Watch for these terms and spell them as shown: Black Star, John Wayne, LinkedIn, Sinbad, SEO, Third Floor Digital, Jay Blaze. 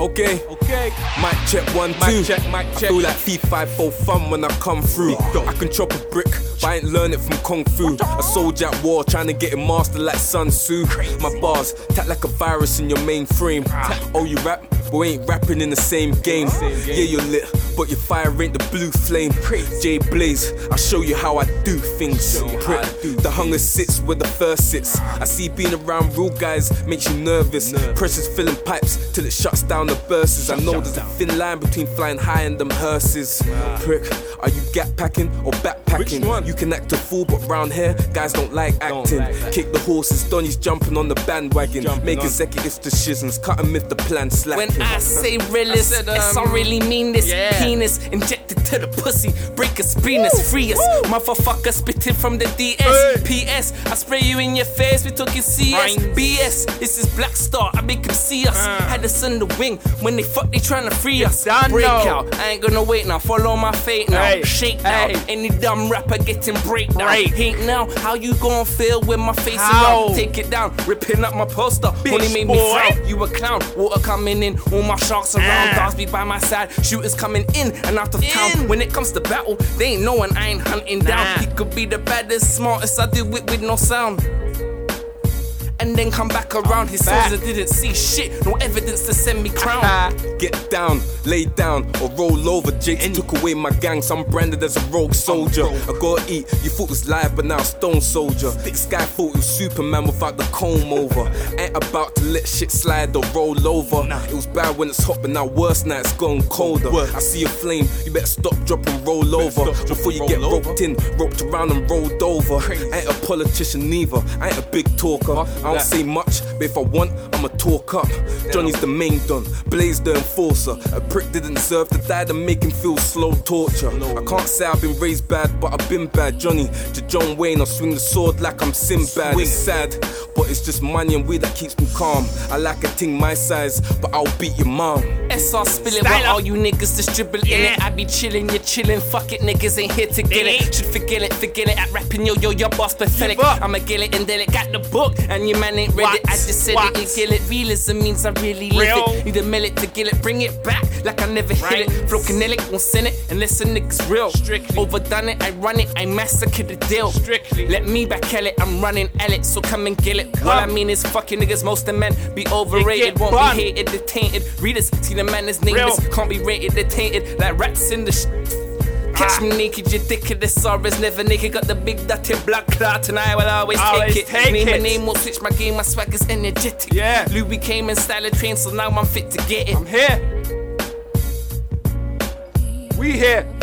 Okay, okay. Mic check 1, 2. Mic check. I feel like Fee 5 4 fun when I come through. I can chop a brick, but I ain't learn it from kung fu. A soldier at war trying to get it mastered like Sun Tzu. My bars tap like a virus in your mainframe. Oh, you rap? We ain't rapping in the same game. Yeah, you're lit, but your fire ain't the blue flame. Jay Blaze, I'll show you how I do things. Prick. The hunger sits where the thirst sits. I see being around real guys makes you nervous. Pressure's filling pipes till it shuts down the verses. I know there's a thin line between flying high and them hearses. Prick, are you gap packing or backpacking? You can act a fool, but round here, guys don't like acting. Kick the horses, Donnie's jumping on the bandwagon. Make executives decisions, cut them if the plan slacking. I say realist, yes, I really mean this. Yeah. Penis injected to the pussy, break a penis, free us. Woo. Motherfucker spitting from the DS. Hey. PS, I spray you in your face, we talking CS. BS, this is Black Star, I make them see us. Had us on the wing, when they fuck, they tryna free us. Breakout, I ain't gonna wait now, follow my fate now. Hey. Shake now, any dumb rapper getting breakdown. Hate now, how you gonna feel when my face is up? Take it down, ripping up my poster, bitch, only made me frown. You a clown, water coming in. All my sharks around, dogs be by my side. Shooters coming in and out of town. When it comes to battle, they ain't knowing I ain't hunting down. He could be the baddest, smartest, I do it with no sound. And then come back around, his soldiers didn't see shit. No evidence to send me crown. Get down, lay down, or roll over. Jake took away my gang, so I'm branded as a rogue soldier. I gotta eat, you thought it was live, but now I'm stone soldier. This guy thought it was Superman without the comb over. Ain't about to let shit slide or roll over. It was bad when it's hot, but now worse, now it's gone colder. I see a flame, you better stop, drop and roll over. Before you get roped in, roped around and rolled over. I ain't a politician neither, I ain't a big talker. I don't say much, but if I want, I'ma talk up. Johnny's the main don, Blaze the enforcer. A prick didn't deserve to die to make him feel slow torture. I can't say I've been raised bad, but I've been bad. Johnny to John Wayne, I swing the sword like I'm Sinbad. It's sad, but it's just money and weed that keeps me calm. I like a thing my size, but I'll beat your mom. SR spill it while all you niggas just dribbling it. I be chilling, you're chilling. Fuck it, niggas ain't here to get it. Should forget it. At rapping, yo, your boss pathetic. I'ma get it and then it got the book. And you man ain't read it, I just said it and kill it. Realism means I really live it. Need a millet to kill it, bring it back like I never hit it. Flow kinetic, won't send it unless a nigga's real. Strictly. Overdone it, I run it, I massacre the deal. Strictly. Let me back at it, I'm running at it, so come and get it. What I mean is fucking niggas, most of men be overrated. Won't be hated, they're tainted. Readers, see the man is nameless, can't be rated, they're tainted. Like rats in the catch me naked, your dick of the sorrows never naked. Got the big dirty black clot and I will always take it. Name and name won't switch my game, my swag is energetic. Louis came in style of train, so now I'm fit to get it. I'm here. We here.